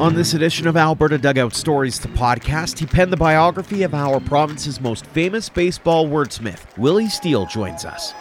On this edition of Alberta Dugout Stories, the podcast, he penned the biography of our province's most famous baseball wordsmith. Willie Steele joins us.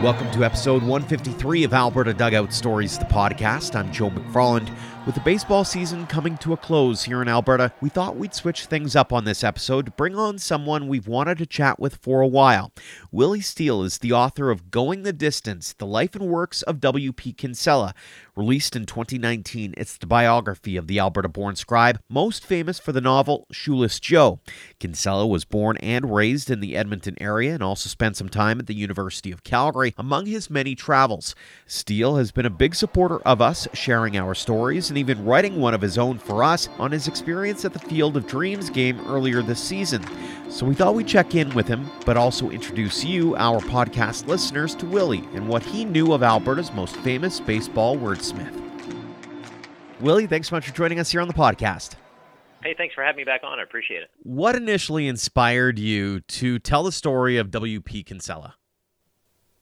Welcome to episode 153 of Alberta Dugout Stories, the podcast. I'm Joe McFarland. With the baseball season coming to a close here in Alberta, we thought we'd switch things up on this episode to bring on someone we've wanted to chat with for a while. Willie Steele is the author of Going the Distance, The Life and Works of W.P. Kinsella. Released in 2019, it's the biography of the Alberta-born scribe, most famous for the novel Shoeless Joe. Kinsella was born and raised in the Edmonton area and also spent some time at the University of Calgary. Among his many travels, Steele has been a big supporter of us, sharing our stories and even writing one of his own for us on his experience at the Field of Dreams game earlier this season. So we thought we'd check in with him, but also introduce you, our podcast listeners, to Willie and what he knew of Alberta's most famous baseball wordsmith. Willie, thanks so much for joining us here on the podcast. Hey, thanks for having me back on. I appreciate it. What initially inspired you to tell the story of W.P. Kinsella?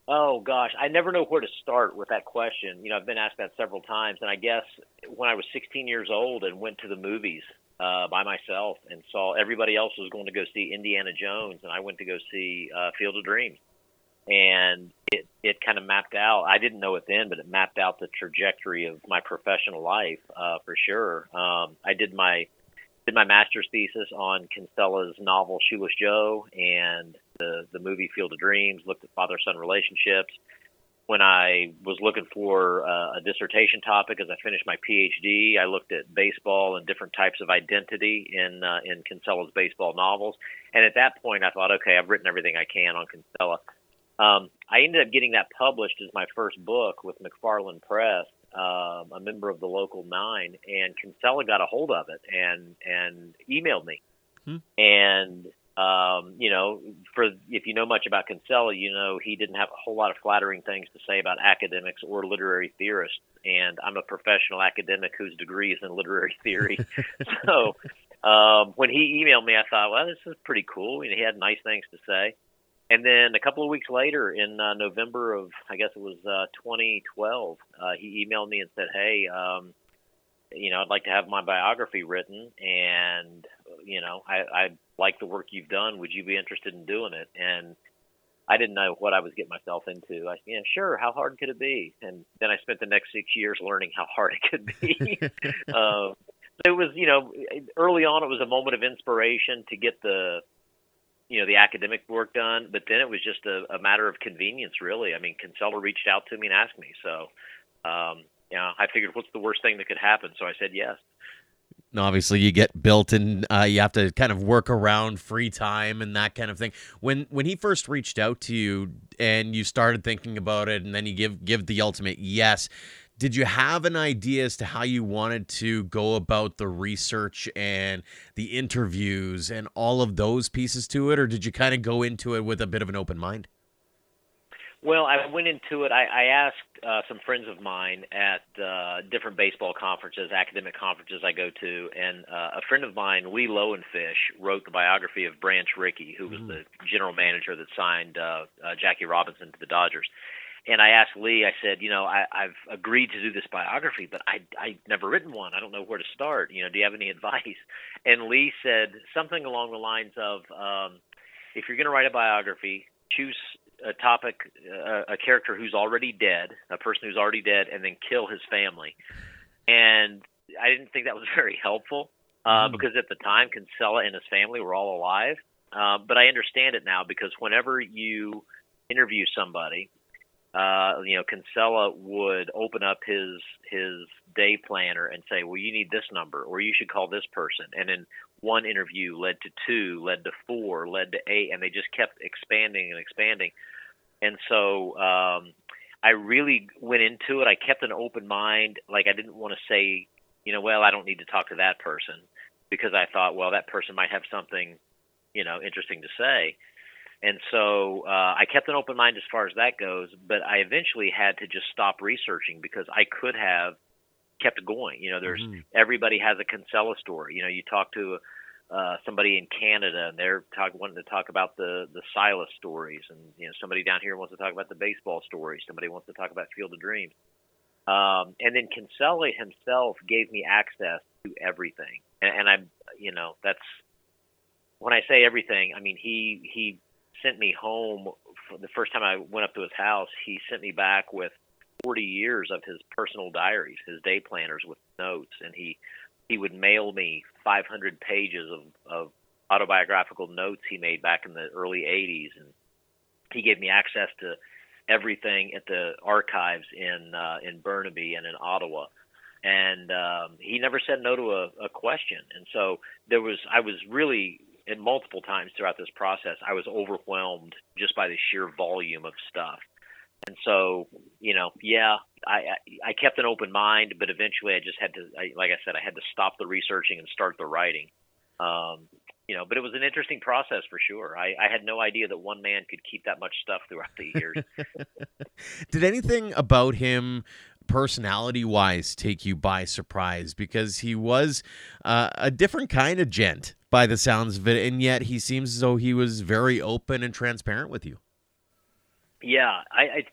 Oh, gosh, I never know where to start with that question. You know, I've been asked that several times, and I guess when I was 16 years old and went to the movies by myself and saw everybody else was going to go see Indiana Jones, and I went to go see Field of Dreams, and it kind of mapped out. I didn't know it then, but it mapped out the trajectory of my professional life for sure. I did my master's thesis on Kinsella's novel Shoeless Joe and the movie Field of Dreams, looked at father-son relationships. When I was looking for a dissertation topic as I finished my PhD, I looked at baseball and different types of identity in Kinsella's baseball novels. And at that point, I thought, okay, I've written everything I can on Kinsella. I ended up getting that published as my first book with McFarland Press, A Member of the Local Nine, and Kinsella got a hold of it and emailed me. And you know, if you know much about Kinsella, you know he didn't have a whole lot of flattering things to say about academics or literary theorists. And I'm a professional academic whose degree is in literary theory. So when he emailed me, I thought, well, this is pretty cool. You know, he had nice things to say. And then a couple of weeks later, in November of, I guess it was 2012, he emailed me and said, hey, you know, I'd like to have my biography written, and, you know, I like the work you've done. Would you be interested in doing it? And I didn't know what I was getting myself into. I said, yeah, sure, how hard could it be? And then I spent the next 6 years learning how hard it could be. It was, you know, early on it was a moment of inspiration to get the – you know, the academic work done, but then it was just a matter of convenience, really. I mean, Kinsella reached out to me and asked me. So, you know, I figured what's the worst thing that could happen? So I said yes. And obviously, you get built and you have to kind of work around free time and that kind of thing. When he first reached out to you and you started thinking about it and then you give the ultimate yes, did you have an idea as to how you wanted to go about the research and the interviews and all of those pieces to it, or did you kind of go into it with a bit of an open mind? Well, I went into it. I asked some friends of mine at different baseball conferences, academic conferences I go to, and a friend of mine, Lee Lowenfish, wrote the biography of Branch Rickey, who was the general manager that signed Jackie Robinson to the Dodgers. And I asked Lee, I said, you know, I've agreed to do this biography, but I've never written one. I don't know where to start. You know, do you have any advice? And Lee said something along the lines of, if you're going to write a biography, choose a topic, a character who's already dead, a person who's already dead, and then kill his family. And I didn't think that was very helpful because at the time, Kinsella and his family were all alive. But I understand it now because whenever you interview somebody, you know, Kinsella would open up his day planner and say, well, you need this number, or you should call this person. And then one interview led to two, led to four, led to eight, and they just kept expanding and expanding. And so I really went into it. I kept an open mind. Like I didn't want to say, you know, well, I don't need to talk to that person because I thought, well, that person might have something, you know, interesting to say. And so I kept an open mind as far as that goes, but I eventually had to just stop researching because I could have kept going. You know, there's everybody has a Kinsella story. You know, you talk to somebody in Canada and they're wanting to talk about the Silas stories, and you know, somebody down here wants to talk about the baseball stories. Somebody wants to talk about Field of Dreams. And then Kinsella himself gave me access to everything. And I'm, you know, that's when I say everything, I mean, he sent me home. The first time I went up to his house, he sent me back with 40 years of his personal diaries, his day planners with notes. And he would mail me 500 pages of autobiographical notes he made back in the early 80s. And he gave me access to everything at the archives in Burnaby and in Ottawa. And he never said no to a question. And so there was, I was really, at multiple times throughout this process, I was overwhelmed just by the sheer volume of stuff. And so, you know, yeah, I kept an open mind, but eventually I just had to, like I said, I had to stop the researching and start the writing. You know, but it was an interesting process for sure. I had no idea that one man could keep that much stuff throughout the years. Did anything about him personality-wise take you by surprise? Because he was a different kind of gent by the sounds of it, and yet he seems as though he was very open and transparent with you. Yeah,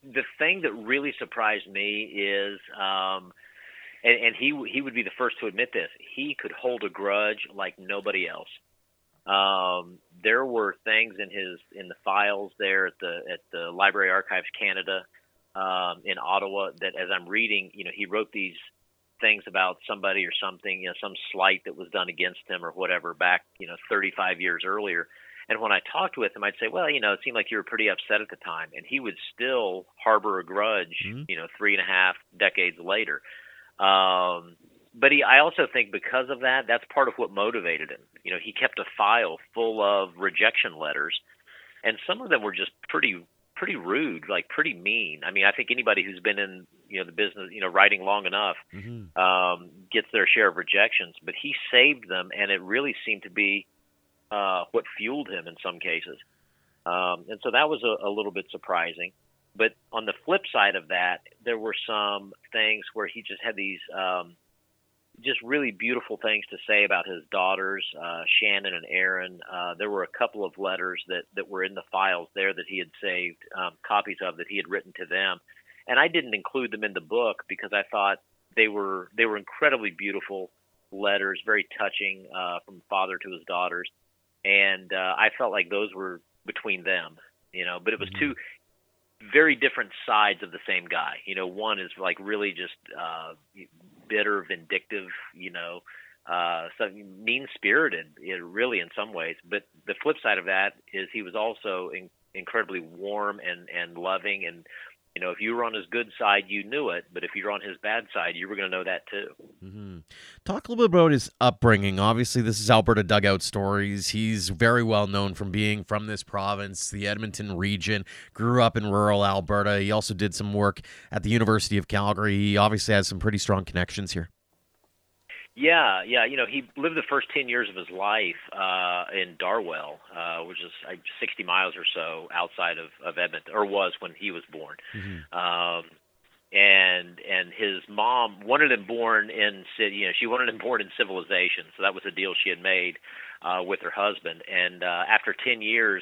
the thing that really surprised me is, and he would be the first to admit this, he could hold a grudge like nobody else. There were things in the files there at the Library Archives Canada in Ottawa that, as I'm reading, you know, he wrote these things about somebody or something, you know, some slight that was done against him or whatever back, you know, 35 years earlier. And when I talked with him, I'd say, well, you know, it seemed like you were pretty upset at the time. And he would still harbor a grudge, you know, 3.5 decades later. But I also think because of that, that's part of what motivated him. You know, he kept a file full of rejection letters, and some of them were just pretty rude, like pretty mean. I mean, I think anybody who's been in, you know, the business, you know, writing long enough gets their share of rejections, but he saved them, and it really seemed to be what fueled him in some cases. And so that was a little bit surprising. But on the flip side of that, there were some things where he just had these just really beautiful things to say about his daughters, Shannon and Erin. There were a couple of letters that were in the files there that he had saved, copies of that he had written to them. And I didn't include them in the book because I thought they were incredibly beautiful letters, very touching from father to his daughters. And I felt like those were between them, you know, but it was two very different sides of the same guy. You know, one is like really just bitter, vindictive, you know, so mean-spirited, really, in some ways. But the flip side of that is he was also incredibly warm and loving. And, you know, if you were on his good side, you knew it. But if you were on his bad side, you were going to know that too. Mm-hmm. Talk a little bit about his upbringing. Obviously, this is Alberta Dugout Stories. He's very well known from being from this province, the Edmonton region, grew up in rural Alberta. He also did some work at the University of Calgary. He obviously has some pretty strong connections here. Yeah. You know, he lived the first 10 years of his life in Darwell, which is 60 miles or so outside of Edmonton, or was when he was born. Mm-hmm. And his mom wanted him born in city. You know, she wanted him born in civilization. So that was a deal she had made with her husband. And after 10 years,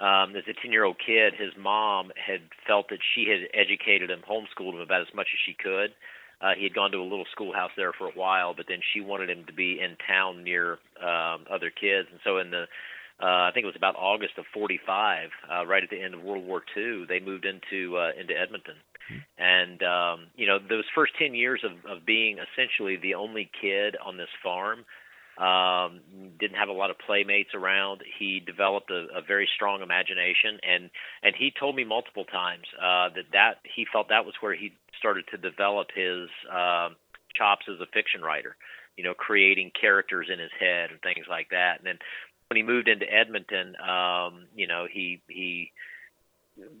as a 10-year-old kid, his mom had felt that she had educated him, homeschooled him about as much as she could. He had gone to a little schoolhouse there for a while, but then she wanted him to be in town near other kids. And so in the, I think it was about August of 1945, right at the end of World War II, they moved into Edmonton. And, you know, those first 10 years of being essentially the only kid on this farm, didn't have a lot of playmates around. He developed a very strong imagination, and he told me multiple times that he felt that was where he started to develop his chops as a fiction writer, you know, creating characters in his head and things like that. And then when he moved into Edmonton, you know, he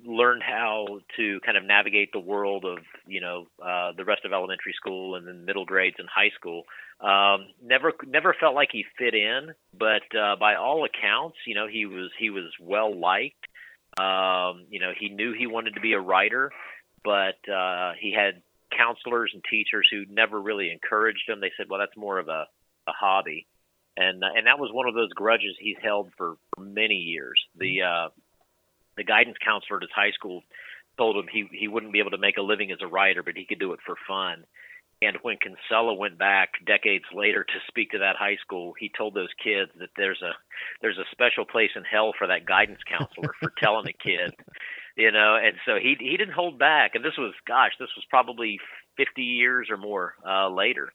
learned how to kind of navigate the world of, you know, the rest of elementary school and then middle grades and high school. Never felt like he fit in, but by all accounts, you know, he was well liked. He knew he wanted to be a writer, but he had counselors and teachers who never really encouraged him. They said, well, that's more of a hobby. And that was one of those grudges he's held for many years. The guidance counselor at his high school told him he wouldn't be able to make a living as a writer, but he could do it for fun. And when Kinsella went back decades later to speak to that high school, he told those kids that there's a special place in hell for that guidance counselor for telling a kid, And so he didn't hold back. And this was probably 50 years or more later.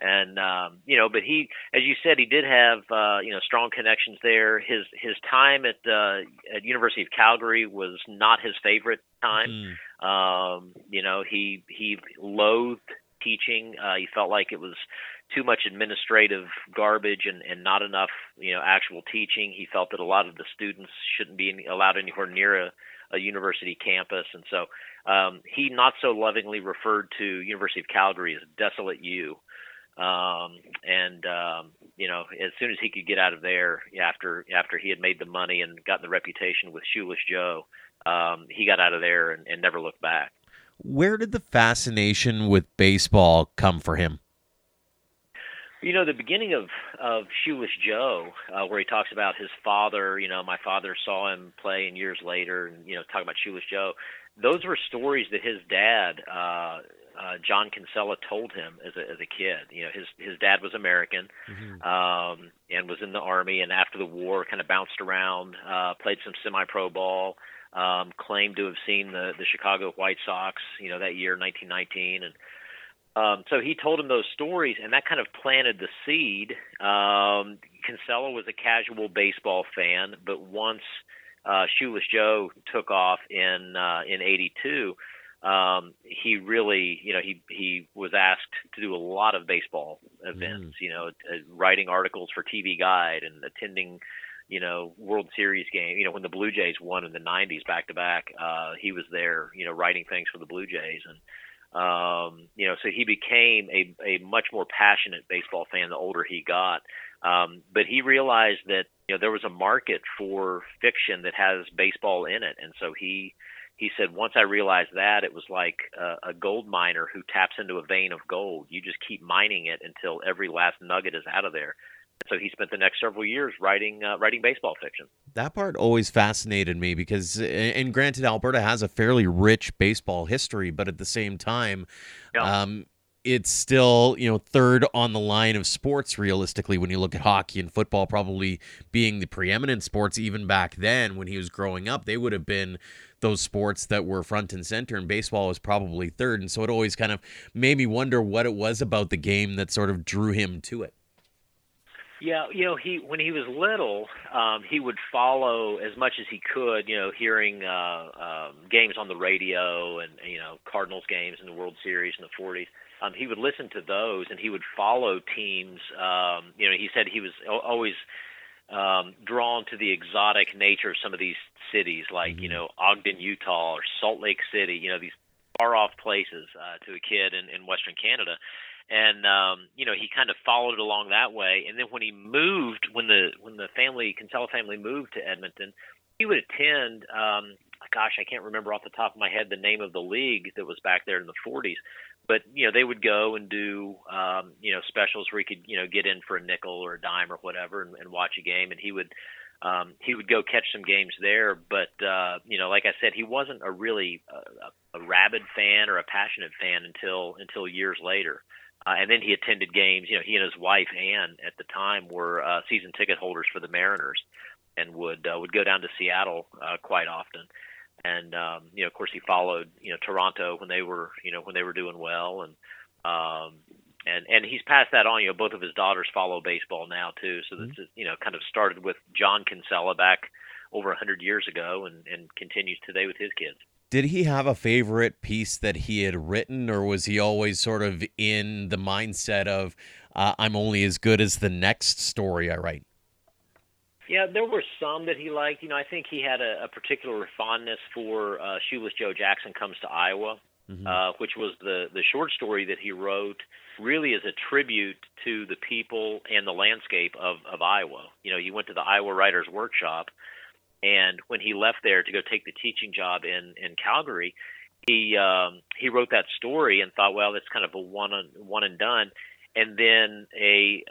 And, but he, as you said, he did have, strong connections there. His time at University of Calgary was not his favorite time. Mm. He loathed teaching. He felt like it was too much administrative garbage and not enough, actual teaching. He felt that a lot of the students shouldn't be allowed anywhere near a university campus. And so, he not so lovingly referred to University of Calgary as Desolate U. As soon as he could get out of there, after he had made the money and gotten the reputation with Shoeless Joe, he got out of there and never looked back. Where did the fascination with baseball come for him? The beginning of Shoeless Joe, where he talks about his father, my father saw him play and years later, and, talking about Shoeless Joe, those were stories that his dad, John Kinsella, told him as a kid. His dad was American, mm-hmm. And was in the Army, and after the war kind of bounced around, played some semi-pro ball, claimed to have seen the Chicago White Sox, that year, 1919. And so he told him those stories, and that kind of planted the seed. Kinsella was a casual baseball fan, but once Shoeless Joe took off in 82, he really, he was asked to do a lot of baseball events, writing articles for TV Guide and attending, World Series game, when the Blue Jays won in the 90s back to back, he was there, writing things for the Blue Jays. And, so he became a much more passionate baseball fan the older he got. But he realized that, there was a market for fiction that has baseball in it. And so he said, once I realized that, it was like a gold miner who taps into a vein of gold. You just keep mining it until every last nugget is out of there. So he spent the next several years writing baseball fiction. That part always fascinated me because, and granted, Alberta has a fairly rich baseball history, but at the same time, it's still, third on the line of sports, realistically, when you look at hockey and football probably being the preeminent sports. Even back then when he was growing up, they would have been those sports that were front and center, and baseball was probably third. And so it always kind of made me wonder what it was about the game that sort of drew him to it. Yeah, when he was little, he would follow as much as he could, hearing games on the radio and, Cardinals games in the World Series in the 40s. He would listen to those, and he would follow teams. He said he was always drawn to the exotic nature of some of these cities, like, Ogden, Utah, or Salt Lake City, these far-off places to a kid in Western Canada. And, he kind of followed it along that way. And then when he moved, when the Kinsella family moved to Edmonton, he would attend I can't remember off the top of my head the name of the league that was back there in the 40s. But, they would go and do, specials where he could, get in for a nickel or a dime or whatever and watch a game. And he would go catch some games there. But, like I said, he wasn't a really a rabid fan or a passionate fan until years later. And then he attended games. He and his wife, Ann, at the time were season ticket holders for the Mariners and would go down to Seattle quite often. And, of course, he followed, Toronto when they were, doing well. And and he's passed that on. Both of his daughters follow baseball now, too. So this is, kind of started with John Kinsella back over 100 years ago and continues today with his kids. Did he have a favorite piece that he had written, or was he always sort of in the mindset of I'm only as good as the next story I write? Yeah, there were some that he liked. I think he had a particular fondness for Shoeless Joe Jackson Comes to Iowa, mm-hmm. Which was the short story that he wrote really as a tribute to the people and the landscape of Iowa. He went to the Iowa Writers' Workshop And when he left there to go take the teaching job in Calgary, he wrote that story and thought, well, that's kind of a one and done. And then a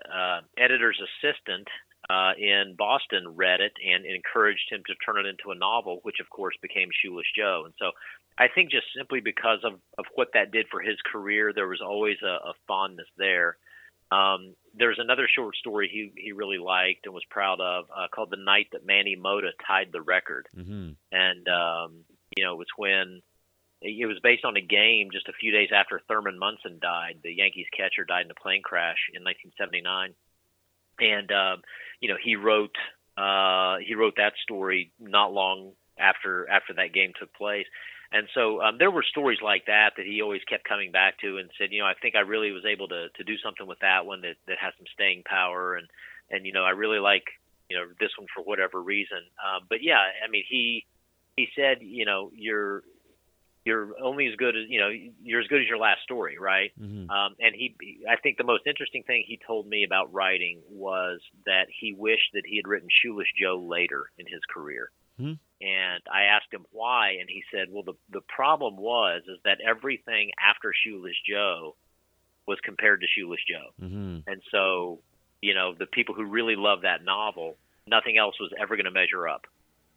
editor's assistant in Boston read it and encouraged him to turn it into a novel, which of course became Shoeless Joe. And so I think just simply because of what that did for his career, there was always a fondness there. There's another short story he really liked and was proud of called The Night That Manny Mota Tied the Record. Mm-hmm. And, it was when it was based on a game just a few days after Thurman Munson died. The Yankees catcher died in a plane crash in 1979. And, he wrote that story not long after that game took place. And so there were stories like that he always kept coming back to and said, I think I really was able to do something with that one that has some staying power. And I really like, this one for whatever reason. But yeah, I mean, he said, you're only as good as, you're as good as your last story. Right. Mm-hmm. And I think the most interesting thing he told me about writing was that he wished that he had written Shoeless Joe later in his career. Mm-hmm. And I asked him why, and he said, well, the problem is that everything after Shoeless Joe was compared to Shoeless Joe. Mm-hmm. And so, the people who really loved that novel, nothing else was ever going to measure up.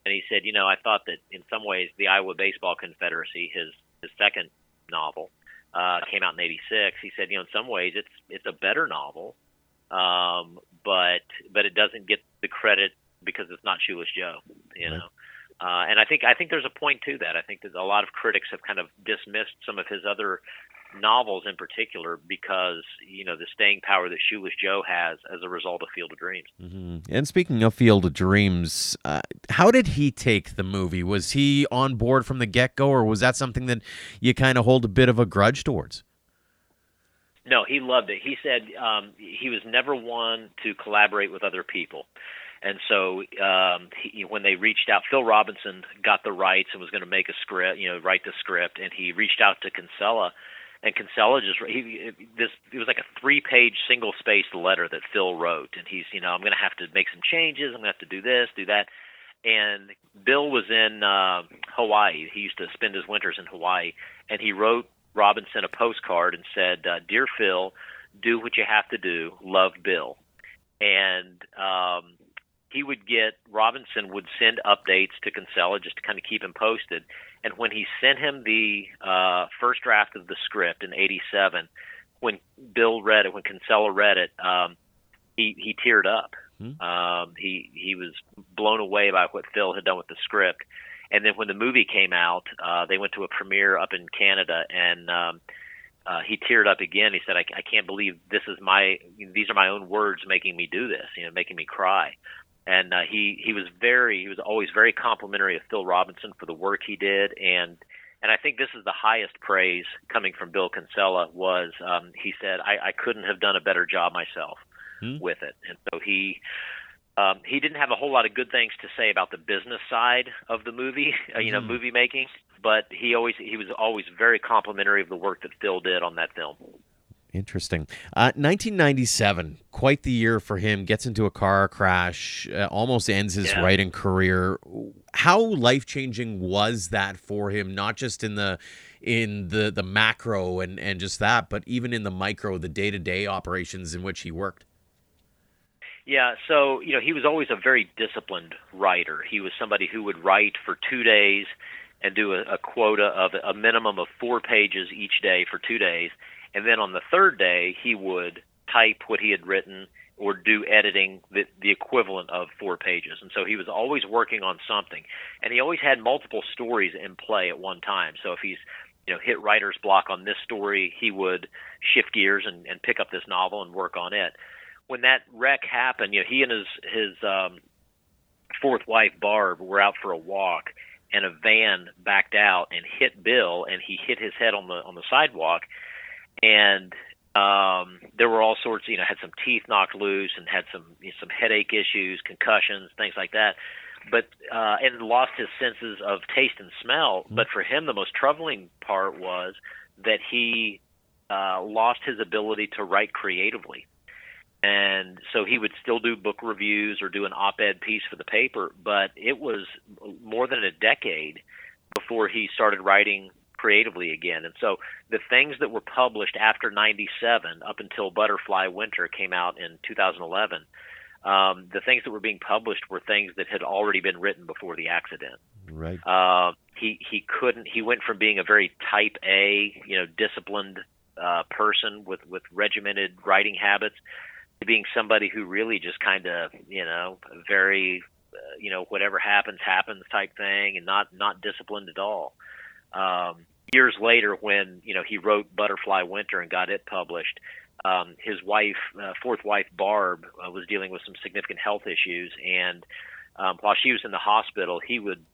And he said, I thought that in some ways the Iowa Baseball Confederacy, his second novel, came out in 86. He said, in some ways it's a better novel, but it doesn't get the credit because it's not Shoeless Joe, right. And I think there's a point to that. I think that a lot of critics have kind of dismissed some of his other novels in particular because, the staying power that Shoeless Joe has as a result of Field of Dreams. Mm-hmm. And speaking of Field of Dreams, how did he take the movie? Was he on board from the get-go, or was that something that you kind of hold a bit of a grudge towards? No, he loved it. He said he was never one to collaborate with other people. And so when they reached out, Phil Robinson got the rights and was going to make a script, write the script. And he reached out to Kinsella, and Kinsella it was like a 3-page single-spaced letter that Phil wrote. And he's, I'm going to have to make some changes. I'm going to have to do this, do that. And Bill was in Hawaii. He used to spend his winters in Hawaii. And he wrote Robinson a postcard and said, "Dear Phil, do what you have to do. Love, Bill." And he would get – Robinson would send updates to Kinsella just to kind of keep him posted. And when he sent him the first draft of the script in 87, when Kinsella read it, he teared up. Mm-hmm. He was blown away by what Phil had done with the script. And then when the movie came out, they went to a premiere up in Canada, and he teared up again. He said, I can't believe these are my own words making me do this, making me cry. And he was always very complimentary of Phil Robinson for the work he did, and I think this is the highest praise coming from Bill Kinsella was he said, I couldn't have done a better job myself with it. And so he didn't have a whole lot of good things to say about the business side of the movie, movie making, but he was always very complimentary of the work that Phil did on that film. Interesting. 1997, quite the year for him. Gets into a car crash, almost ends his writing career. How life-changing was that for him? Not just in the macro and just that, but even in the micro, the day-to-day operations in which he worked. Yeah. So he was always a very disciplined writer. He was somebody who would write for 2 days and do a quota of a minimum of 4 pages each day for 2 days. And then on the third day, he would type what he had written or do editing the equivalent of 4 pages. And so he was always working on something. And he always had multiple stories in play at one time. So if he's hit writer's block on this story, he would shift gears and pick up this novel and work on it. When that wreck happened, he and his fourth wife, Barb, were out for a walk, and a van backed out and hit Bill, and he hit his head on the sidewalk. And there were all sorts, had some teeth knocked loose and had some headache issues, concussions, things like that. But and lost his senses of taste and smell. But for him, the most troubling part was that he lost his ability to write creatively. And so he would still do book reviews or do an op-ed piece for the paper, but it was more than a decade before he started writing creatively again. And so the things that were published after 97 up until Butterfly Winter came out in 2011, the things that were being published were things that had already been written before the accident. Right. He went from being a very type A, disciplined person with regimented writing habits to being somebody who really just kind of, very, whatever happens type thing, and not disciplined at all. Years later, when he wrote Butterfly Winter and got it published, his wife, fourth wife Barb, was dealing with some significant health issues, and while she was in the hospital, he would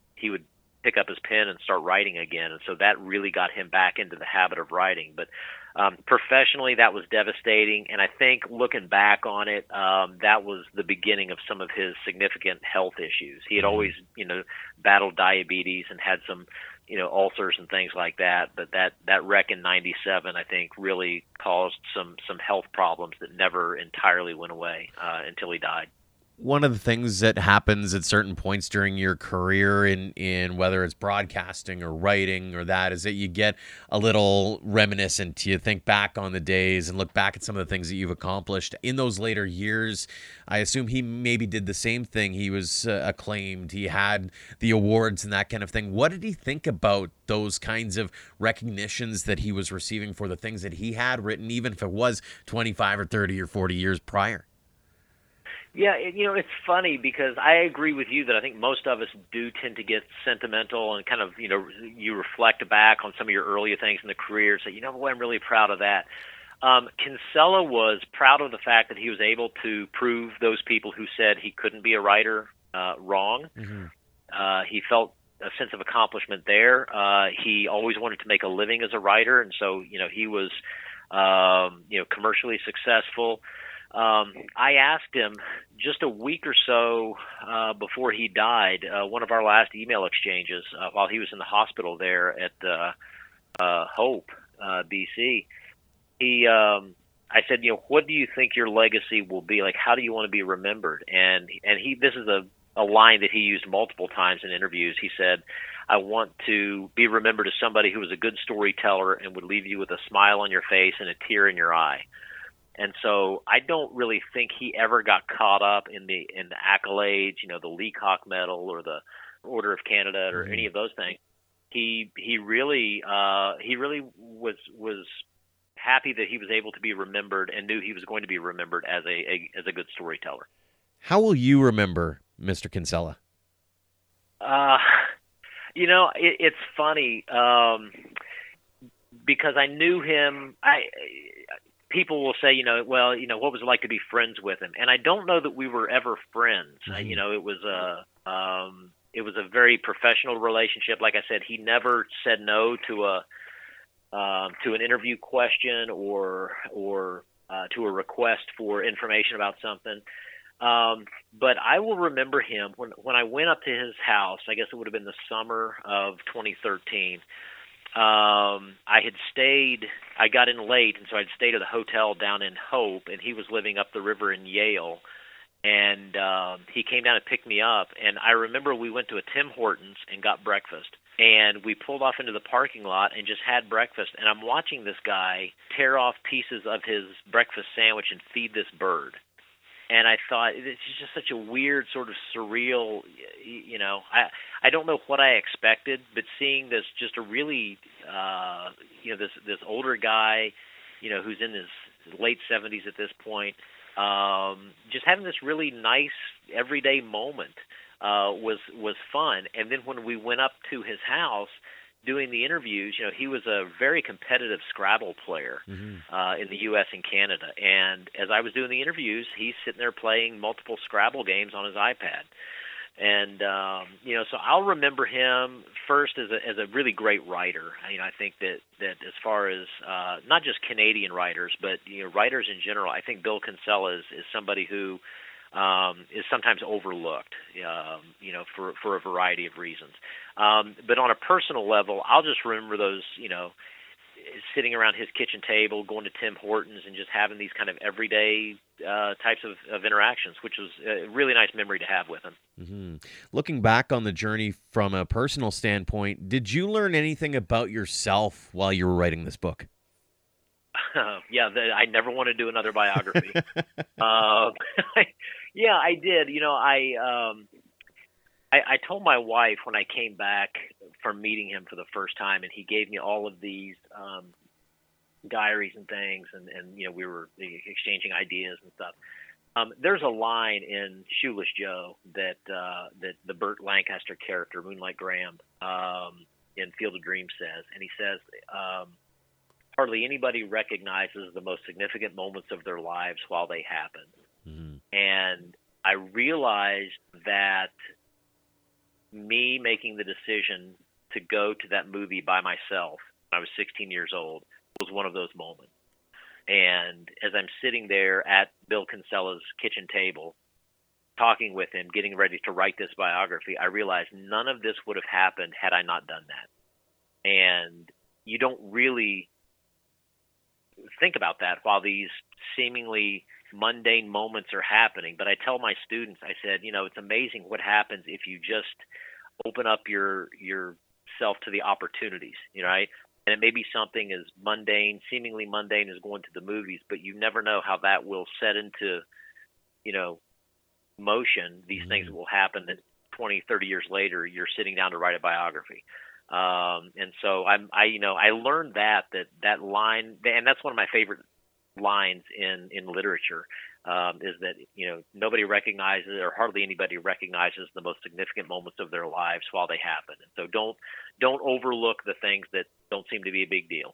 pick up his pen and start writing again, and so that really got him back into the habit of writing. But professionally, that was devastating, and I think looking back on it, that was the beginning of some of his significant health issues. He had always, battled diabetes and had some, ulcers and things like that. But that wreck in 97, I think, really caused some health problems that never entirely went away until he died. One of the things that happens at certain points during your career in whether it's broadcasting or writing or that is that you get a little reminiscent. You think back on the days and look back at some of the things that you've accomplished in those later years. I assume he maybe did the same thing. He was acclaimed. He had the awards and that kind of thing. What did he think about those kinds of recognitions that he was receiving for the things that he had written, even if it was 25 or 30 or 40 years prior? Yeah, it's funny because I agree with you that I think most of us do tend to get sentimental and kind of, you reflect back on some of your earlier things in the career and say, I'm really proud of that. Kinsella was proud of the fact that he was able to prove those people who said he couldn't be a writer wrong. Mm-hmm. He felt a sense of accomplishment there. He always wanted to make a living as a writer, and so, he was, commercially successful. I asked him just a week or so before he died, one of our last email exchanges while he was in the hospital there at Hope, BC. I said, what do you think your legacy will be? Like, how do you want to be remembered? And he, this is a line that he used multiple times in interviews. He said, I want to be remembered as somebody who was a good storyteller and would leave you with a smile on your face and a tear in your eye. And so I don't really think he ever got caught up in the accolades, the Leacock Medal or the Order of Canada or any of those things. He really was happy that he was able to be remembered and knew he was going to be remembered as a good storyteller. How will you remember Mr. Kinsella? It's funny because I knew him. People will say, what was it like to be friends with him? And I don't know that we were ever friends. Mm-hmm. It was a very professional relationship. Like I said, he never said no to an interview question or to a request for information about something. But I will remember him when I went up to his house. I guess it would have been the summer of 2013. I got in late, and so I'd stayed at a hotel down in Hope, and he was living up the river in Yale, and he came down and picked me up, and I remember we went to a Tim Hortons and got breakfast, and we pulled off into the parking lot and just had breakfast, and I'm watching this guy tear off pieces of his breakfast sandwich and feed this bird. And I thought, it's just such a weird sort of surreal, I don't know what I expected, but seeing this just a really, this older guy, who's in his late 70s at this point, just having this really nice everyday moment was fun. And then when we went up to his house doing the interviews, he was a very competitive Scrabble player in the U.S. and Canada. And as I was doing the interviews, he's sitting there playing multiple Scrabble games on his iPad. And, so I'll remember him first as a really great writer. I think that as far as not just Canadian writers, but writers in general, I think Bill Kinsella is somebody who is sometimes overlooked, for a variety of reasons. But on a personal level, I'll just remember those, sitting around his kitchen table, going to Tim Hortons and just having these kind of everyday types of interactions, which was a really nice memory to have with him. Mm-hmm. Looking back on the journey from a personal standpoint, did you learn anything about yourself while you were writing this book? I never want to do another biography. Yeah, I did. You know, I told my wife when I came back from meeting him for the first time, and he gave me all of these diaries and things, and you know, we were exchanging ideas and stuff. There's a line in Shoeless Joe that that the Burt Lancaster character, Moonlight Graham, in Field of Dreams says, and he says, hardly anybody recognizes the most significant moments of their lives while they happen. Mm-hmm. And I realized that me making the decision to go to that movie by myself when I was 16 years old was one of those moments. And as I'm sitting there at Bill Kinsella's kitchen table, talking with him, getting ready to write this biography, I realized none of this would have happened had I not done that. And you don't really think about that while these seemingly mundane moments are happening. But I tell my students, I said, you know, it's amazing what happens if you just open up yourself to the opportunities, you know, right? And it may be something as mundane, seemingly mundane as going to the movies, but you never know how that will set into, you know, motion. These mm-hmm. things will happen that 20, 30 years later, you're sitting down to write a biography. And so I learned that line, and that's one of my favorite lines in literature, is that, you know, nobody recognizes or hardly anybody recognizes the most significant moments of their lives while they happen. And so don't overlook the things that don't seem to be a big deal.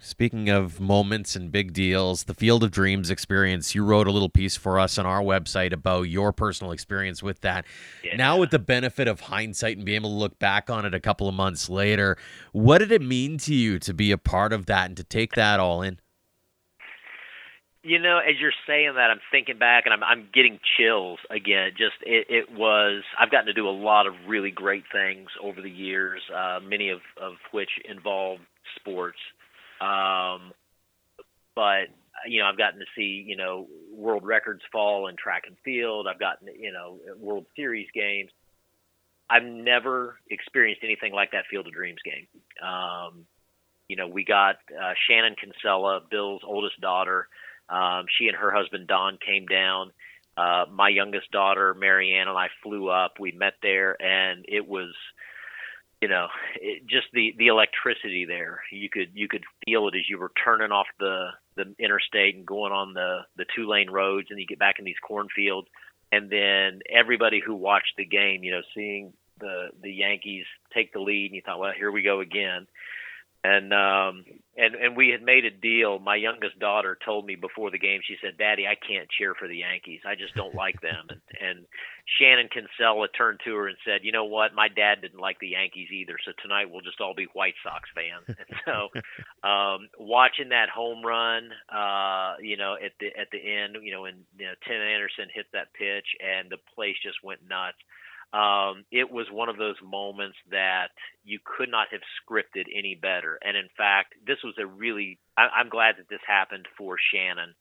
Speaking of moments and big deals, the Field of Dreams experience, you wrote a little piece for us on our website about your personal experience with that. Yeah. Now with the benefit of hindsight and being able to look back on it a couple of months later, what did it mean to you to be a part of that and to take that all in? You know, as you're saying that, I'm thinking back and I'm getting chills again. Just it was, I've gotten to do a lot of really great things over the years, many of which involve sports. But, you know, I've gotten to see, you know, world records fall in track and field. I've gotten, you know, World Series games. I've never experienced anything like that Field of Dreams game. You know, we got Shannon Kinsella, Bill's oldest daughter. She and her husband, Don, came down. My youngest daughter, Marianne, and I flew up. We met there, and it was, you know, just the electricity there. You could feel it as you were turning off the interstate and going on the two-lane roads, and you get back in these cornfields. And then everybody who watched the game, you know, seeing the Yankees take the lead, and you thought, well, here we go again. And we had made a deal. My youngest daughter told me before the game, she said, "Daddy, I can't cheer for the Yankees. I just don't like them." And Shannon Kinsella turned to her and said, "You know what? My dad didn't like the Yankees either. So tonight we'll just all be White Sox fans." And so, watching that home run, you know, at the end, you know, when you know, Tim Anderson hit that pitch and the place just went nuts. It was one of those moments that you could not have scripted any better. And in fact, this was a really, I'm glad that this happened for Shannon.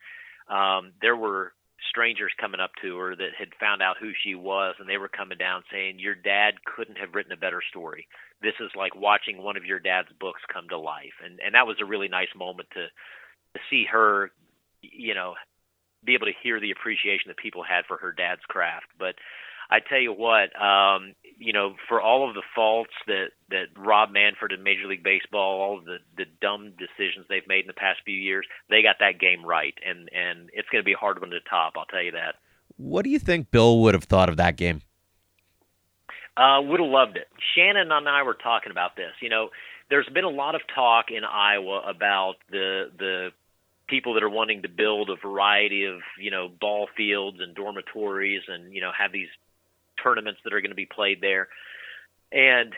There were strangers coming up to her that had found out who she was, and they were coming down saying, "Your dad couldn't have written a better story. This is like watching one of your dad's books come to life." And that was a really nice moment to see her, you know, be able to hear the appreciation that people had for her dad's craft. But I tell you what, you know, for all of the faults that Rob Manfred and Major League Baseball, all of the dumb decisions they've made in the past few years, they got that game right, and it's going to be a hard one to top, I'll tell you that. What do you think Bill would have thought of that game? Would have loved it. Shannon and I were talking about this. You know, there's been a lot of talk in Iowa about the people that are wanting to build a variety of, you know, ball fields and dormitories and, you know, have these tournaments that are going to be played there. And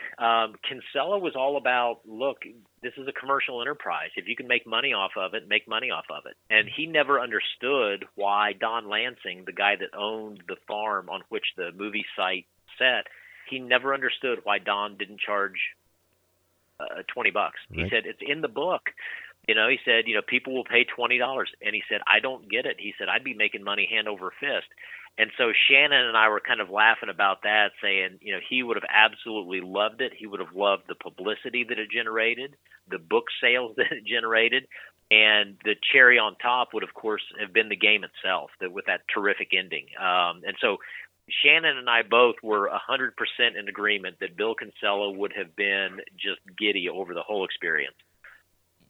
Kinsella was all about, look, this is a commercial enterprise. If you can make money off of it, make money off of it. And he never understood why Don Lansing, the guy that owned the farm on which the movie site set, he never understood why Don didn't charge $20. Right. He said, it's in the book. You know, he said, you know, people will pay $20. And he said, I don't get it. He said, I'd be making money hand over fist. And so Shannon and I were kind of laughing about that, saying, you know, he would have absolutely loved it. He would have loved the publicity that it generated, the book sales that it generated. And the cherry on top would, of course, have been the game itself, that with that terrific ending. And so Shannon and I both were 100% in agreement that Bill Kinsella would have been just giddy over the whole experience.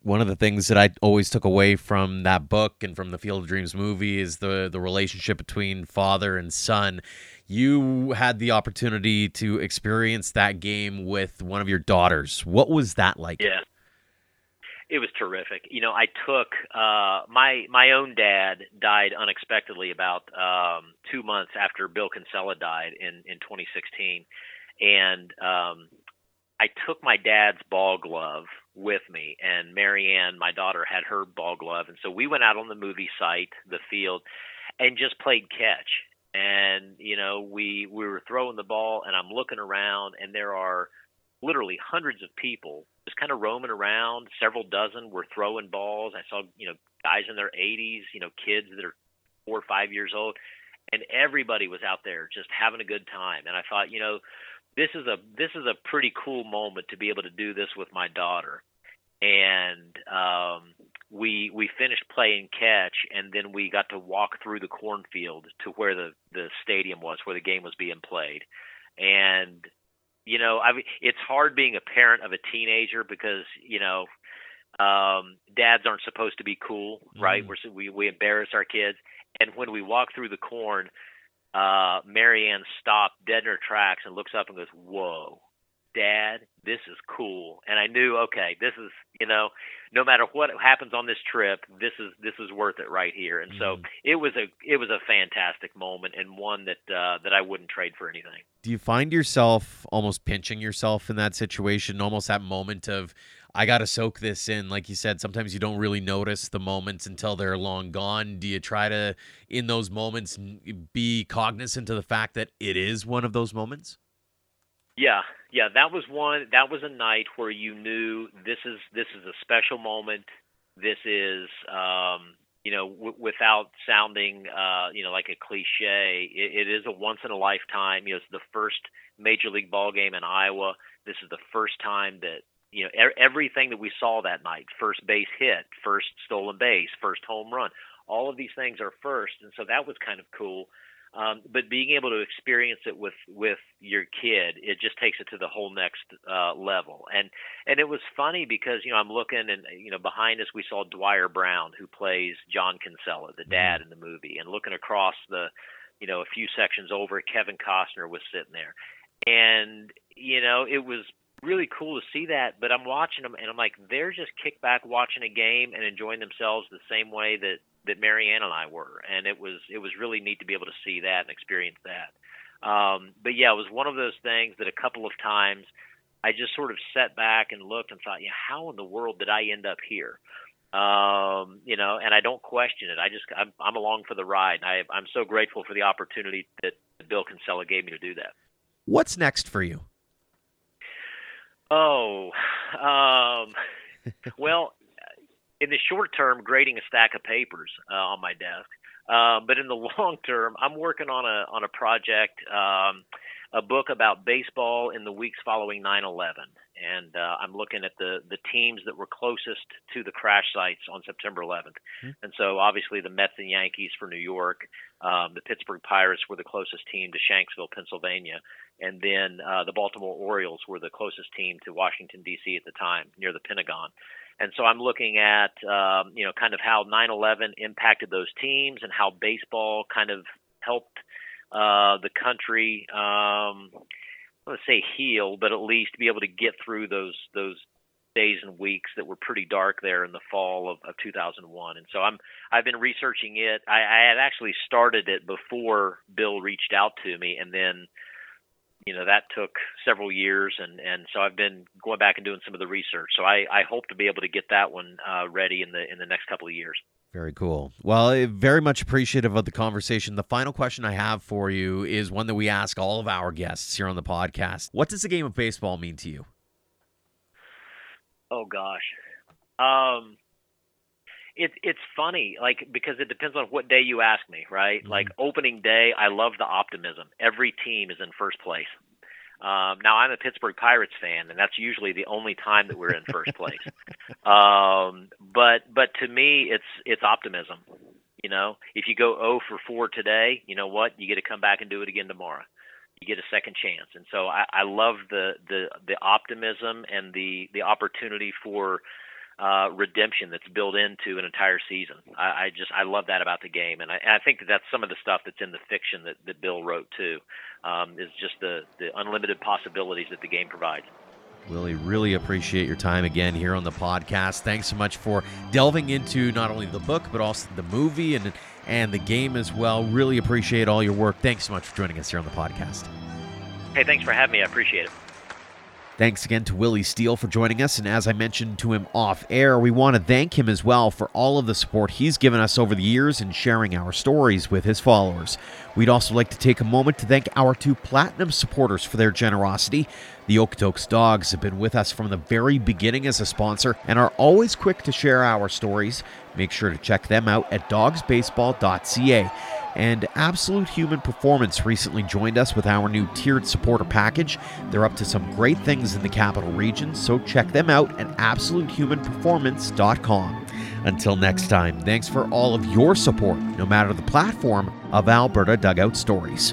One of the things that I always took away from that book and from the Field of Dreams movie is the relationship between father and son. You had the opportunity to experience that game with one of your daughters. What was that like? Yeah. It was terrific. You know, I took my own dad died unexpectedly about 2 months after Bill Kinsella died in 2016, and I took my dad's ball glove with me, and Marianne, my daughter, had her ball glove, and so we went out on the movie site, the field, and just played catch. And you know, we were throwing the ball, and I'm looking around, and there are literally hundreds of people just kind of roaming around. Several dozen were throwing balls. I saw, you know, guys in their 80s, you know, kids that are 4 or 5 years old, and everybody was out there just having a good time. And I thought, you know, this is a pretty cool moment to be able to do this with my daughter. And we finished playing catch, and then we got to walk through the cornfield to where the stadium was, where the game was being played. And you know, I mean, it's hard being a parent of a teenager because, you know, dads aren't supposed to be cool, right? Mm-hmm. We embarrass our kids. And when we walk through the corn, Marianne stopped dead in her tracks and looks up and goes, "Whoa, Dad, this is cool." And I knew, okay, this is, you know, no matter what happens on this trip, this is worth it right here. And so it was a fantastic moment, and one that I wouldn't trade for anything. Do you find yourself almost pinching yourself in that situation, almost that moment of, I got to soak this in? Like you said, sometimes you don't really notice the moments until they're long gone. Do you try to, in those moments, be cognizant of the fact that it is one of those moments? Yeah, that was a night where you knew this is a special moment. This is, you know, without sounding, you know, like a cliche, it is a once in a lifetime. You know, it's the first major league ball game in Iowa. This is the first time that, you know, everything that we saw that night, first base hit, first stolen base, first home run, all of these things are first. And so that was kind of cool. But being able to experience it with your kid, it just takes it to the whole next level. And it was funny because, you know, I'm looking, and, you know, behind us we saw Dwyer Brown, who plays John Kinsella, the dad in the movie, and looking across the, you know, a few sections over, Kevin Costner was sitting there. And, you know, it was really cool to see that, but I'm watching them, and I'm like, they're just kicked back watching a game and enjoying themselves the same way that Marianne and I were. And it was really neat to be able to see that and experience that. But yeah, it was one of those things that a couple of times I just sort of sat back and looked and thought, yeah, how in the world did I end up here? You know, and I don't question it. I'm along for the ride. And I'm so grateful for the opportunity that Bill Kinsella gave me to do that. What's next for you? Oh, well, in the short term, grading a stack of papers on my desk. But in the long term, I'm working on a project, a book about baseball in the weeks following 9/11. And I'm looking at the teams that were closest to the crash sites on September 11th. Mm-hmm. And so obviously the Mets and Yankees for New York, the Pittsburgh Pirates were the closest team to Shanksville, Pennsylvania. And then the Baltimore Orioles were the closest team to Washington, D.C. at the time, near the Pentagon. And so I'm looking at, you know, kind of how 9/11 impacted those teams and how baseball kind of helped the country, I want to say heal, but at least be able to get through those days and weeks that were pretty dark there in the fall of 2001. And so I've been researching it. I had actually started it before Bill reached out to me, and then, you know, that took several years, and so I've been going back and doing some of the research. So I hope to be able to get that one ready in the next couple of years. Very cool. Well, very much appreciative of the conversation. The final question I have for you is one that we ask all of our guests here on the podcast. What does the game of baseball mean to you? Oh, gosh. It's funny, like, because it depends on what day you ask me, right? Mm-hmm. Like opening day, I love the optimism. Every team is in first place. Now I'm a Pittsburgh Pirates fan, and that's usually the only time that we're in first place. But to me, it's optimism. You know, if you go 0-for-4 today, you know what? You get to come back and do it again tomorrow. You get a second chance. And so I love the optimism and the opportunity for redemption that's built into an entire season. I love that about the game, and I think that's some of the stuff that's in the fiction that Bill wrote too, is just the unlimited possibilities that the game provides. Willie, really appreciate your time again here on the podcast. Thanks so much for delving into not only the book but also the movie and the game as well. Really appreciate all your work. Thanks so much for joining us here on the podcast. Hey, thanks for having me. I appreciate it. Thanks again to Willie Steele for joining us, and as I mentioned to him off air, we want to thank him as well for all of the support he's given us over the years in sharing our stories with his followers. We'd also like to take a moment to thank our two platinum supporters for their generosity. The Okotoks Dogs have been with us from the very beginning as a sponsor and are always quick to share our stories. Make sure to check them out at dogsbaseball.ca. And Absolute Human Performance recently joined us with our new tiered supporter package. They're up to some great things in the capital region, so check them out at absolutehumanperformance.com. Until next time, thanks for all of your support, no matter the platform, of Alberta Dugout Stories.